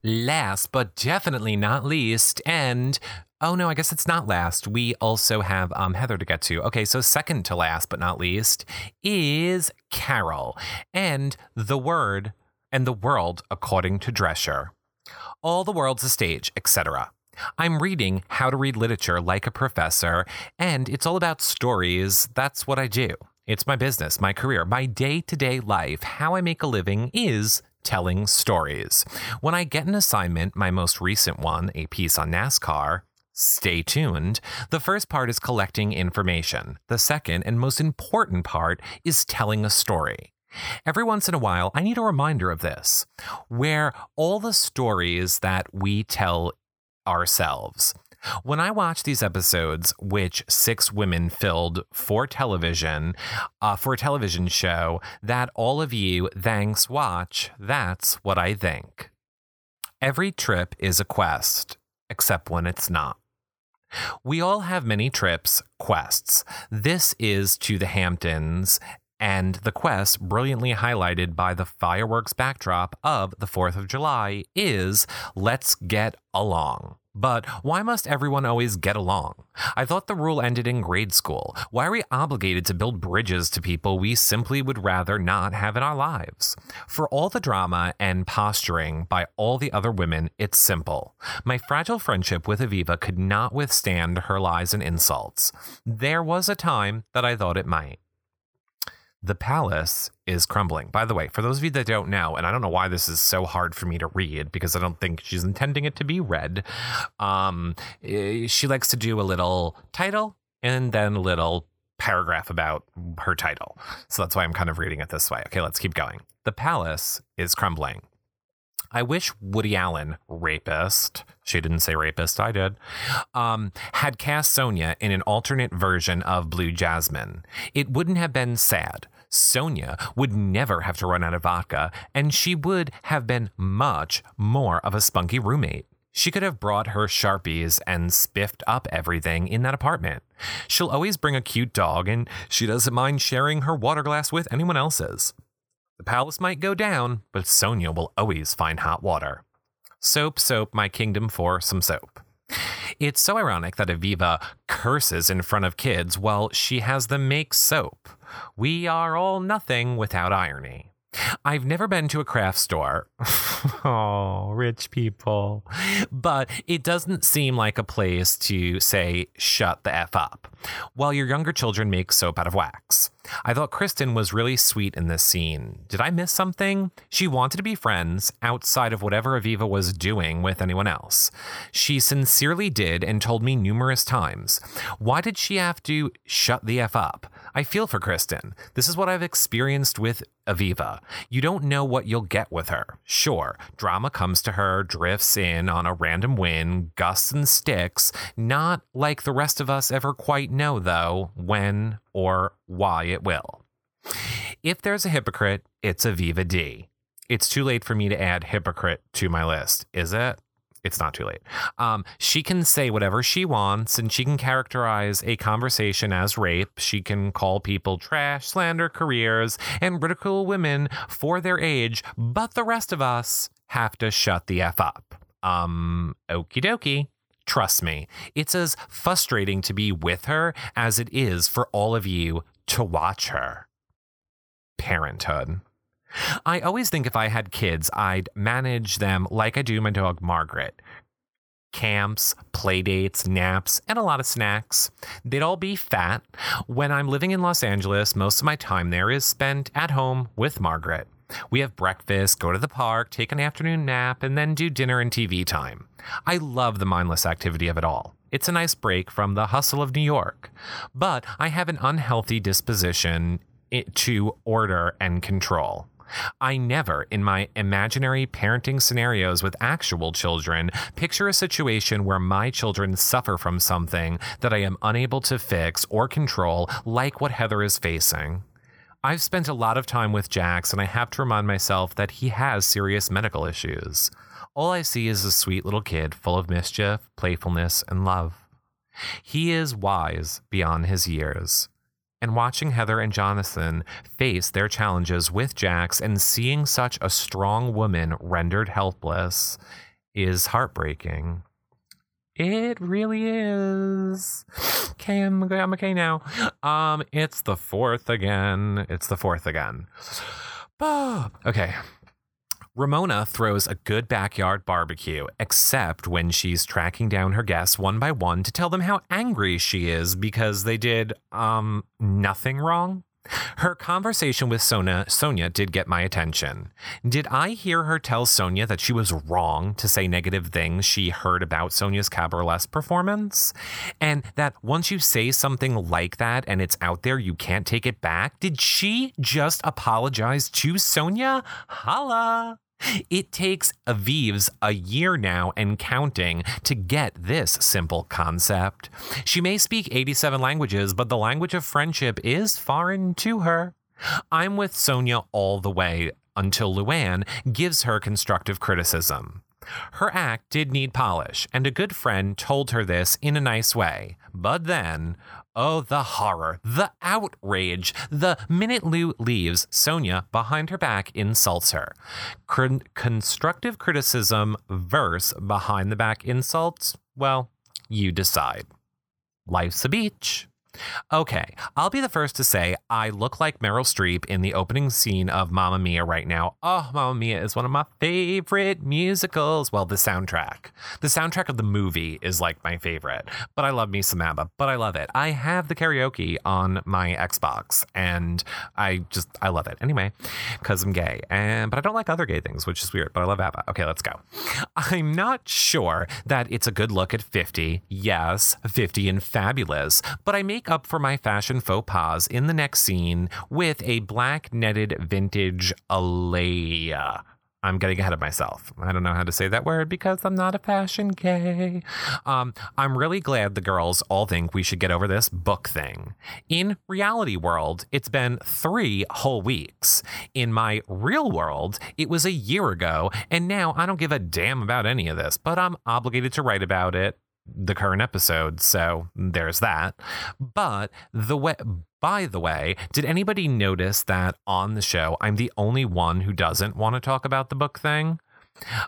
Last but definitely not least, and oh no, I guess it's not last. We also have Heather to get to. Okay, so second to last but not least is Carol and the word and the world according to Drescher. All the world's a stage, etc. I'm reading How to Read Literature Like a Professor, and it's all about stories. That's what I do. It's my business, my career, my day-to-day life. How I make a living is telling stories. When I get an assignment, my most recent one, a piece on NASCAR, stay tuned. The first part is collecting information. The second and most important part is telling a story. Every once in a while, I need a reminder of this, where all the stories that we tell ourselves. When I watch these episodes, which 6 women filled for a television show that all of you thanks watch, that's what I think. Every trip is a quest, except when it's not. We all have many trips, quests. This is to the Hamptons, and the quest, brilliantly highlighted by the fireworks backdrop of the 4th of July, is Let's Get Along. But why must everyone always get along? I thought the rule ended in grade school. Why are we obligated to build bridges to people we simply would rather not have in our lives? For all the drama and posturing by all the other women, it's simple. My fragile friendship with Aviva could not withstand her lies and insults. There was a time that I thought it might. The palace is crumbling. By the way, for those of you that don't know, and I don't know why this is so hard for me to read because I don't think she's intending it to be read. She likes to do a little title and then a little paragraph about her title. So that's why I'm kind of reading it this way. Okay, let's keep going. The palace is crumbling. I wish Woody Allen, rapist, she didn't say rapist, I did, had cast Sonia in an alternate version of Blue Jasmine. It wouldn't have been sad. Sonia would never have to run out of vodka, and she would have been much more of a spunky roommate. She could have brought her Sharpies and spiffed up everything in that apartment. She'll always bring a cute dog, and she doesn't mind sharing her water glass with anyone else's. The palace might go down, but Sonia will always find hot water. Soap, soap, my kingdom for some soap. It's so ironic that Aviva curses in front of kids while she has them make soap. We are all nothing without irony. I've never been to a craft store. Oh, rich people. But it doesn't seem like a place to say, shut the F up, while your younger children make soap out of wax. I thought Kristen was really sweet in this scene. Did I miss something? She wanted to be friends outside of whatever Aviva was doing with anyone else. She sincerely did and told me numerous times. Why did she have to shut the F up? I feel for Kristen. This is what I've experienced with Aviva. You don't know what you'll get with her. Sure, drama comes to her, drifts in on a random wind, gusts and sticks. Not like the rest of us ever quite know, though, when or why it will. If there's a hypocrite, it's Aviva D. It's too late for me to add hypocrite to my list, is it? It's not too late. She can say whatever she wants, and she can characterize a conversation as rape. She can call people trash, slander careers, and ridicule women for their age, but the rest of us have to shut the F up. Okie dokie. Trust me, it's as frustrating to be with her as it is for all of you to watch her. Parenthood. I always think if I had kids, I'd manage them like I do my dog Margaret. Camps, playdates, naps, and a lot of snacks. They'd all be fat. When I'm living in Los Angeles, most of my time there is spent at home with Margaret. We have breakfast, go to the park, take an afternoon nap, and then do dinner and TV time. I love the mindless activity of it all. It's a nice break from the hustle of New York. But I have an unhealthy disposition to order and control. I never, in my imaginary parenting scenarios with actual children, picture a situation where my children suffer from something that I am unable to fix or control, like what Heather is facing. I've spent a lot of time with Jax, and I have to remind myself that he has serious medical issues. All I see is a sweet little kid full of mischief, playfulness, and love. He is wise beyond his years. And watching Heather and Jonathan face their challenges with Jax and seeing such a strong woman rendered helpless is heartbreaking. It really is. Okay, I'm okay now. It's the fourth again. Okay. Ramona throws a good backyard barbecue, except when she's tracking down her guests one by one to tell them how angry she is because they did, nothing wrong. Her conversation with Sonia did get my attention. Did I hear her tell Sonia that she was wrong to say negative things she heard about Sonia's Cabaret performance? And that once you say something like that and it's out there, you can't take it back? Did she just apologize to Sonia? Holla! It takes Aviva's a year now and counting to get this simple concept. She may speak 87 languages, but the language of friendship is foreign to her. I'm with Sonia all the way until Luann gives her constructive criticism. Her act did need polish, and a good friend told her this in a nice way. But then, oh, the horror, the outrage. The minute Lou leaves, Sonia, behind her back, insults her. Constructive criticism verse behind the back insults? Well, you decide. Life's a beach. Okay, I'll be the first to say I look like Meryl Streep in the opening scene of Mamma Mia right now. Oh, Mamma Mia is one of my favorite musicals. Well, the soundtrack. The soundtrack of the movie is like my favorite. But I love me some ABBA. But I love it. I have the karaoke on my Xbox. And I love it. Anyway, because I'm gay. But I don't like other gay things, which is weird. But I love ABBA. Okay, let's go. I'm not sure that it's a good look at 50. Yes, 50 and fabulous. But I make up for my fashion faux pas in the next scene with a black netted vintage Alaya. I'm getting ahead of myself. I don't know how to say that word because I'm not a fashion gay. I'm really glad the girls all think we should get over this book thing. In reality world, it's been 3 whole weeks. In my real world, it was a year ago, and now I don't give a damn about any of this, but I'm obligated to write about it. The current episode, so there's that. But by the way, did anybody notice that on the show I'm the only one who doesn't want to talk about the book thing?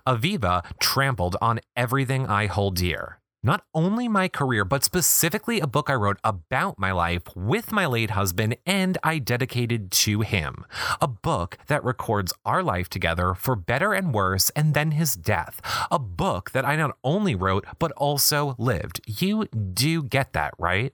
Aviva trampled on everything I hold dear. Not only my career, but specifically a book I wrote about my life with my late husband and I dedicated to him. A book that records our life together for better and worse and then his death. A book that I not only wrote, but also lived. You do get that, right?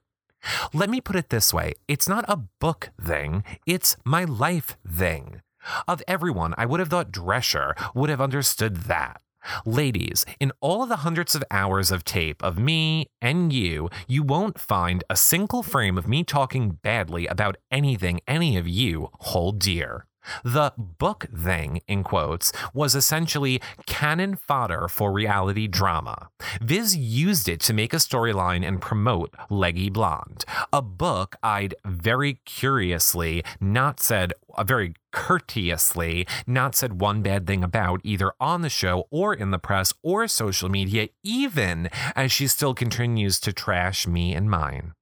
Let me put it this way. It's not a book thing. It's my life thing. Of everyone, I would have thought Drescher would have understood that. Ladies, in all of the hundreds of hours of tape of me and you, you won't find a single frame of me talking badly about anything any of you hold dear. The book thing, in quotes, was essentially cannon fodder for reality drama. Viz used it to make a storyline and promote Leggy Blonde, a book I'd very courteously not said one bad thing about either on the show or in the press or social media, even as she still continues to trash me and mine.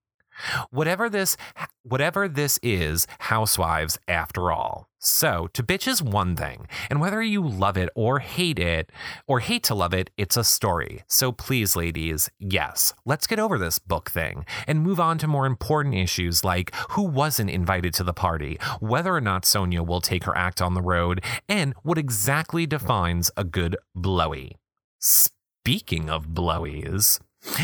Whatever this is, housewives after all. So to bitch is one thing, and whether you love it, or hate to love it, it's a story. So please, ladies, yes, let's get over this book thing and move on to more important issues like who wasn't invited to the party, whether or not Sonia will take her act on the road, and what exactly defines a good blowy. Speaking of blowies,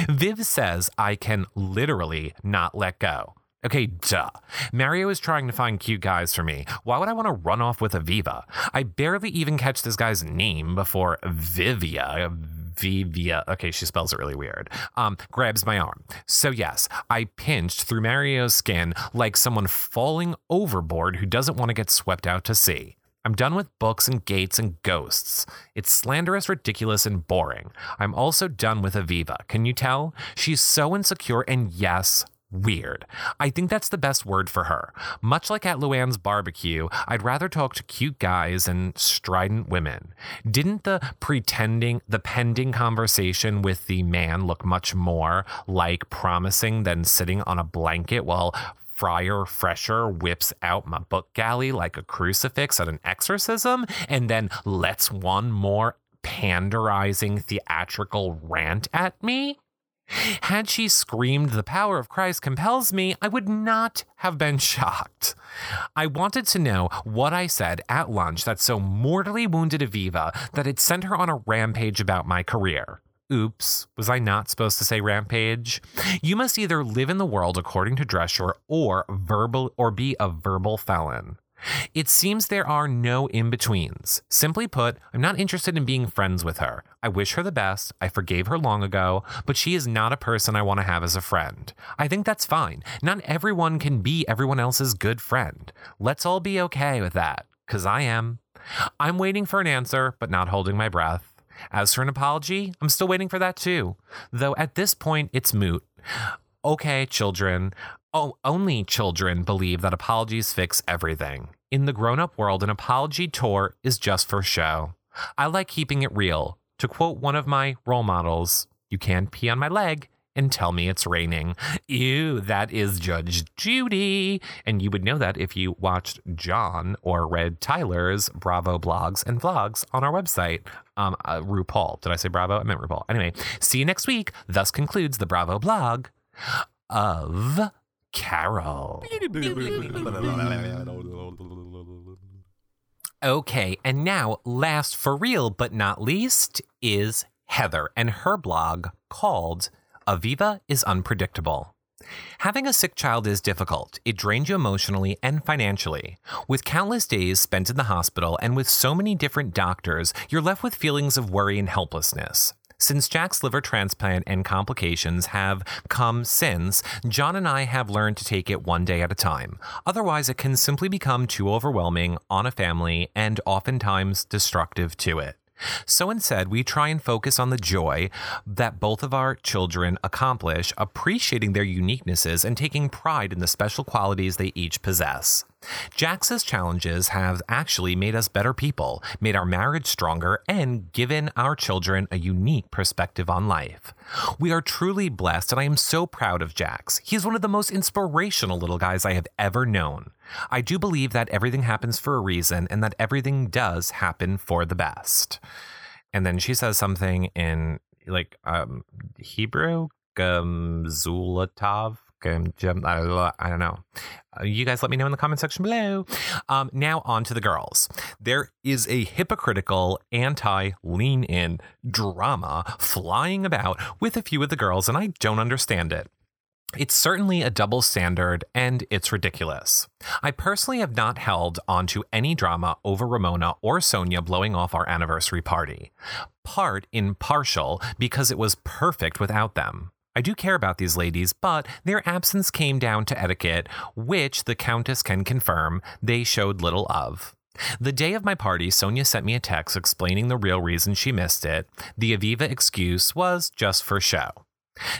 Viv says I can literally not let go. Okay, duh. Mario is trying to find cute guys for me. Why would I want to run off with Aviva? I barely even catch this guy's name before Vivia. Okay, she spells it really weird. Grabs my arm. So yes, I pinched through Mario's skin like someone falling overboard who doesn't want to get swept out to sea. I'm done with books and gates and ghosts. It's slanderous, ridiculous, and boring. I'm also done with Aviva. Can you tell? She's so insecure and, yes, weird. I think that's the best word for her. Much like at Luann's barbecue, I'd rather talk to cute guys and strident women. Didn't the pending conversation with the man look much more like promising than sitting on a blanket while Friar Fresher whips out my book galley like a crucifix at an exorcism and then lets one more panderizing theatrical rant at me? Had she screamed, "The power of Christ compels me," I would not have been shocked. I wanted to know what I said at lunch that so mortally wounded Aviva that it sent her on a rampage about my career. Oops, was I not supposed to say rampage? You must either live in the world according to Drescher or be a verbal felon. It seems there are no in-betweens. Simply put, I'm not interested in being friends with her. I wish her the best. I forgave her long ago, but she is not a person I want to have as a friend. I think that's fine. Not everyone can be everyone else's good friend. Let's all be okay with that, because I am. I'm waiting for an answer, but not holding my breath. As for an apology, I'm still waiting for that too, though at this point it's moot. Okay, children. Oh, only children believe that apologies fix everything. In the grown-up world, an apology tour is just for show. I like keeping it real. To quote one of my role models, you can't pee on my leg, and tell me it's raining. Ew, that is Judge Judy. And you would know that if you watched John or read Tyler's Bravo blogs and vlogs on our website. RuPaul. Did I say Bravo? I meant RuPaul. Anyway, see you next week. Thus concludes the Bravo blog of Carol. Okay, and now last for real but not least is Heather and her blog called Aviva is Unpredictable. Having a sick child is difficult. It drains you emotionally and financially. With countless days spent in the hospital and with so many different doctors, you're left with feelings of worry and helplessness. Since Jack's liver transplant and complications have come since, John and I have learned to take it one day at a time. Otherwise, it can simply become too overwhelming on a family and oftentimes destructive to it. So instead, we try and focus on the joy that both of our children accomplish, appreciating their uniquenesses and taking pride in the special qualities they each possess. Jax's challenges have actually made us better people, made our marriage stronger, and given our children a unique perspective on life. We are truly blessed, and I am so proud of Jax. He is one of the most inspirational little guys I have ever known. I do believe that everything happens for a reason and that everything does happen for the best. And then she says something in, like, Hebrew, Gamzulatav. I don't know. You guys let me know in the comment section below. Now on to the girls. There is a hypocritical anti-lean-in drama flying about with a few of the girls, and I don't understand it. It's certainly a double standard, and it's ridiculous. I personally have not held onto any drama over Ramona or Sonia blowing off our anniversary party. Part in partial because it was perfect without them. I do care about these ladies, but their absence came down to etiquette, which the Countess can confirm they showed little of. The day of my party, Sonia sent me a text explaining the real reason she missed it. The Aviva excuse was just for show.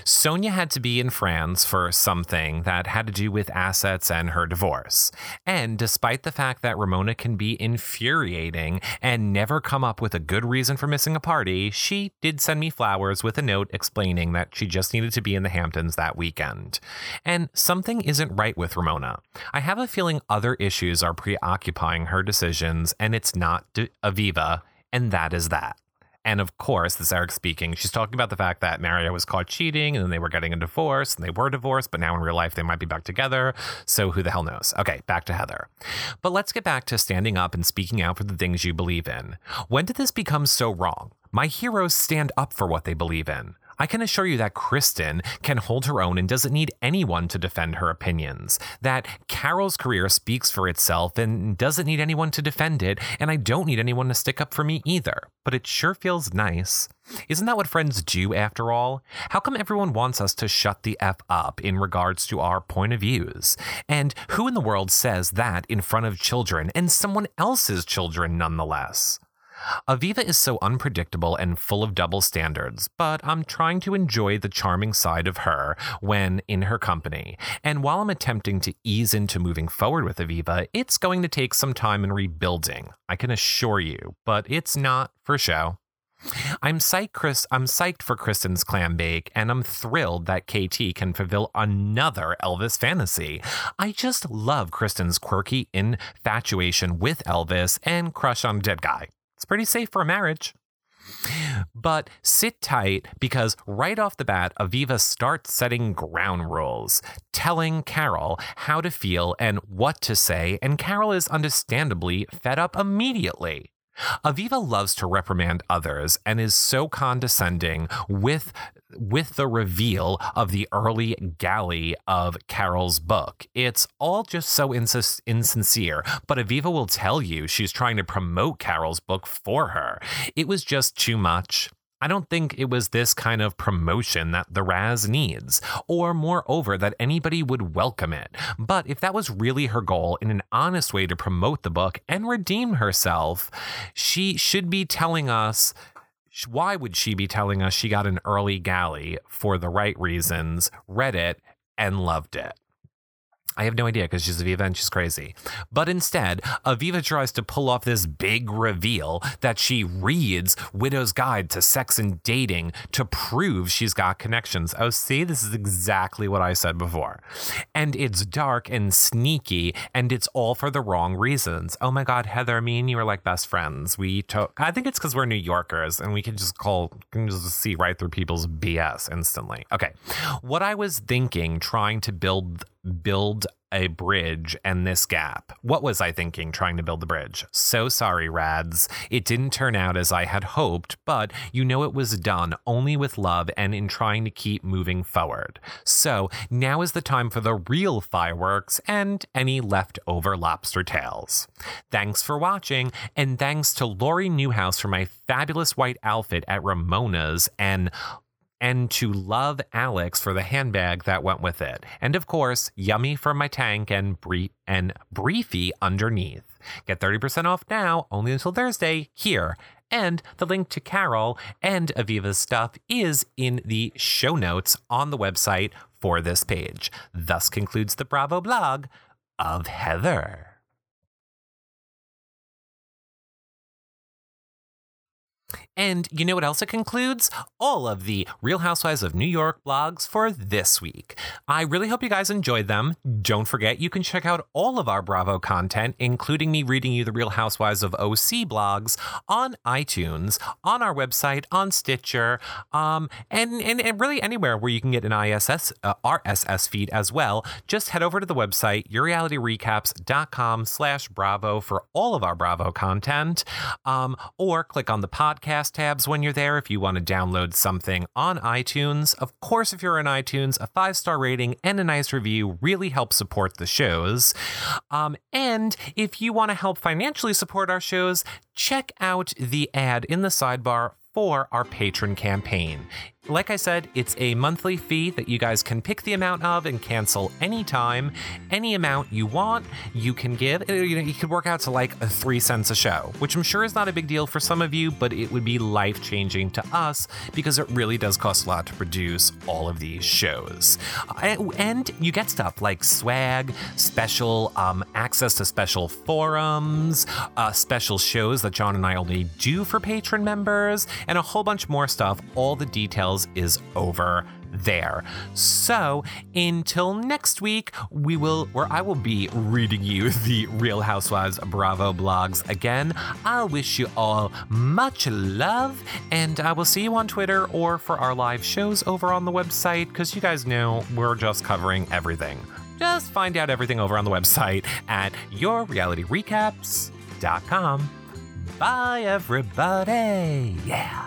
Sonia had to be in France for something that had to do with assets and her divorce. And despite the fact that Ramona can be infuriating and never come up with a good reason for missing a party, she did send me flowers with a note explaining that she just needed to be in the Hamptons that weekend. And something isn't right with Ramona. I have a feeling other issues are preoccupying her decisions, and it's not Aviva, and that is that. And of course, this is Eric speaking. She's talking about the fact that Mario was caught cheating and then they were getting a divorce and they were divorced. But now in real life, they might be back together. So who the hell knows? OK, back to Heather. But let's get back to standing up and speaking out for the things you believe in. When did this become so wrong? My heroes stand up for what they believe in. I can assure you that Kristen can hold her own and doesn't need anyone to defend her opinions, that Carol's career speaks for itself and doesn't need anyone to defend it, and I don't need anyone to stick up for me either. But it sure feels nice. Isn't that what friends do, after all? How come everyone wants us to shut the F up in regards to our point of views? And who in the world says that in front of children and someone else's children nonetheless? Aviva is so unpredictable and full of double standards, but I'm trying to enjoy the charming side of her when in her company. And while I'm attempting to ease into moving forward with Aviva, it's going to take some time and rebuilding, I can assure you, but it's not for show. I'm psyched for Kristen's clam bake, and I'm thrilled that KT can fulfill another Elvis fantasy. I just love Kristen's quirky infatuation with Elvis and crush on a dead guy. It's pretty safe for a marriage. But sit tight, because right off the bat, Aviva starts setting ground rules, telling Carol how to feel and what to say, and Carol is understandably fed up immediately. Aviva loves to reprimand others and is so condescending with the reveal of the early galley of Carol's book. It's all just so insincere, but Aviva will tell you she's trying to promote Carol's book for her. It was just too much. I don't think it was this kind of promotion that the Raz needs, or moreover, that anybody would welcome it. But if that was really her goal in an honest way to promote the book and redeem herself, she should be telling us, why would she be telling us she got an early galley for the right reasons, read it, and loved it? I have no idea because she's Aviva and she's crazy. But instead, Aviva tries to pull off this big reveal that she reads Widow's Guide to Sex and Dating to prove she's got connections. Oh, see, this is exactly what I said before. And it's dark and sneaky and it's all for the wrong reasons. Oh my God, Heather, me and you are like best friends. I think it's because we're New Yorkers and we can just see right through people's BS instantly. Okay. What I was thinking trying to build a bridge and this gap. What was I thinking trying to build the bridge? So sorry, Rads. It didn't turn out as I had hoped, but you know it was done only with love and in trying to keep moving forward. So now is the time for the real fireworks and any leftover lobster tails. Thanks for watching, and thanks to Lori Newhouse for my fabulous white outfit at Ramona's and to Love Alex for the handbag that went with it. And of course, Yummy for my tank and Briefy underneath. Get 30% off now, only until Thursday, here. And the link to Carol and Aviva's stuff is in the show notes on the website for this page. Thus concludes the Bravo blog of Heather. And you know what else it concludes? All of the Real Housewives of New York blogs for this week. I really hope you guys enjoyed them. Don't forget, you can check out all of our Bravo content, including me reading you the Real Housewives of OC blogs on iTunes, on our website, on Stitcher, and really anywhere where you can get an RSS feed as well. Just head over to the website, yourrealityrecaps.com/Bravo for all of our Bravo content, or click on the podcast tabs when you're there if you want to download something on iTunes. Of course, if you're on iTunes, a 5-star rating and a nice review really helps support the shows. And if you want to help financially support our shows, check out the ad in the sidebar for our Patreon campaign. Like I said, it's a monthly fee that you guys can pick the amount of and cancel anytime. Any amount you want, you can give. You could work out to like 3 cents a show, which I'm sure is not a big deal for some of you, but it would be life-changing to us because it really does cost a lot to produce all of these shows. And you get stuff like swag, special access to special forums, special shows that John and I only do for Patreon members, and a whole bunch more stuff. All the details is over there. So until next week, I will be reading you the Real Housewives Bravo blogs again. I wish you all much love, and I will see you on Twitter or for our live shows over on the website, because you guys know we're just covering everything. Just find out everything over on the website at yourrealityrecaps.com. Bye, everybody. Yeah.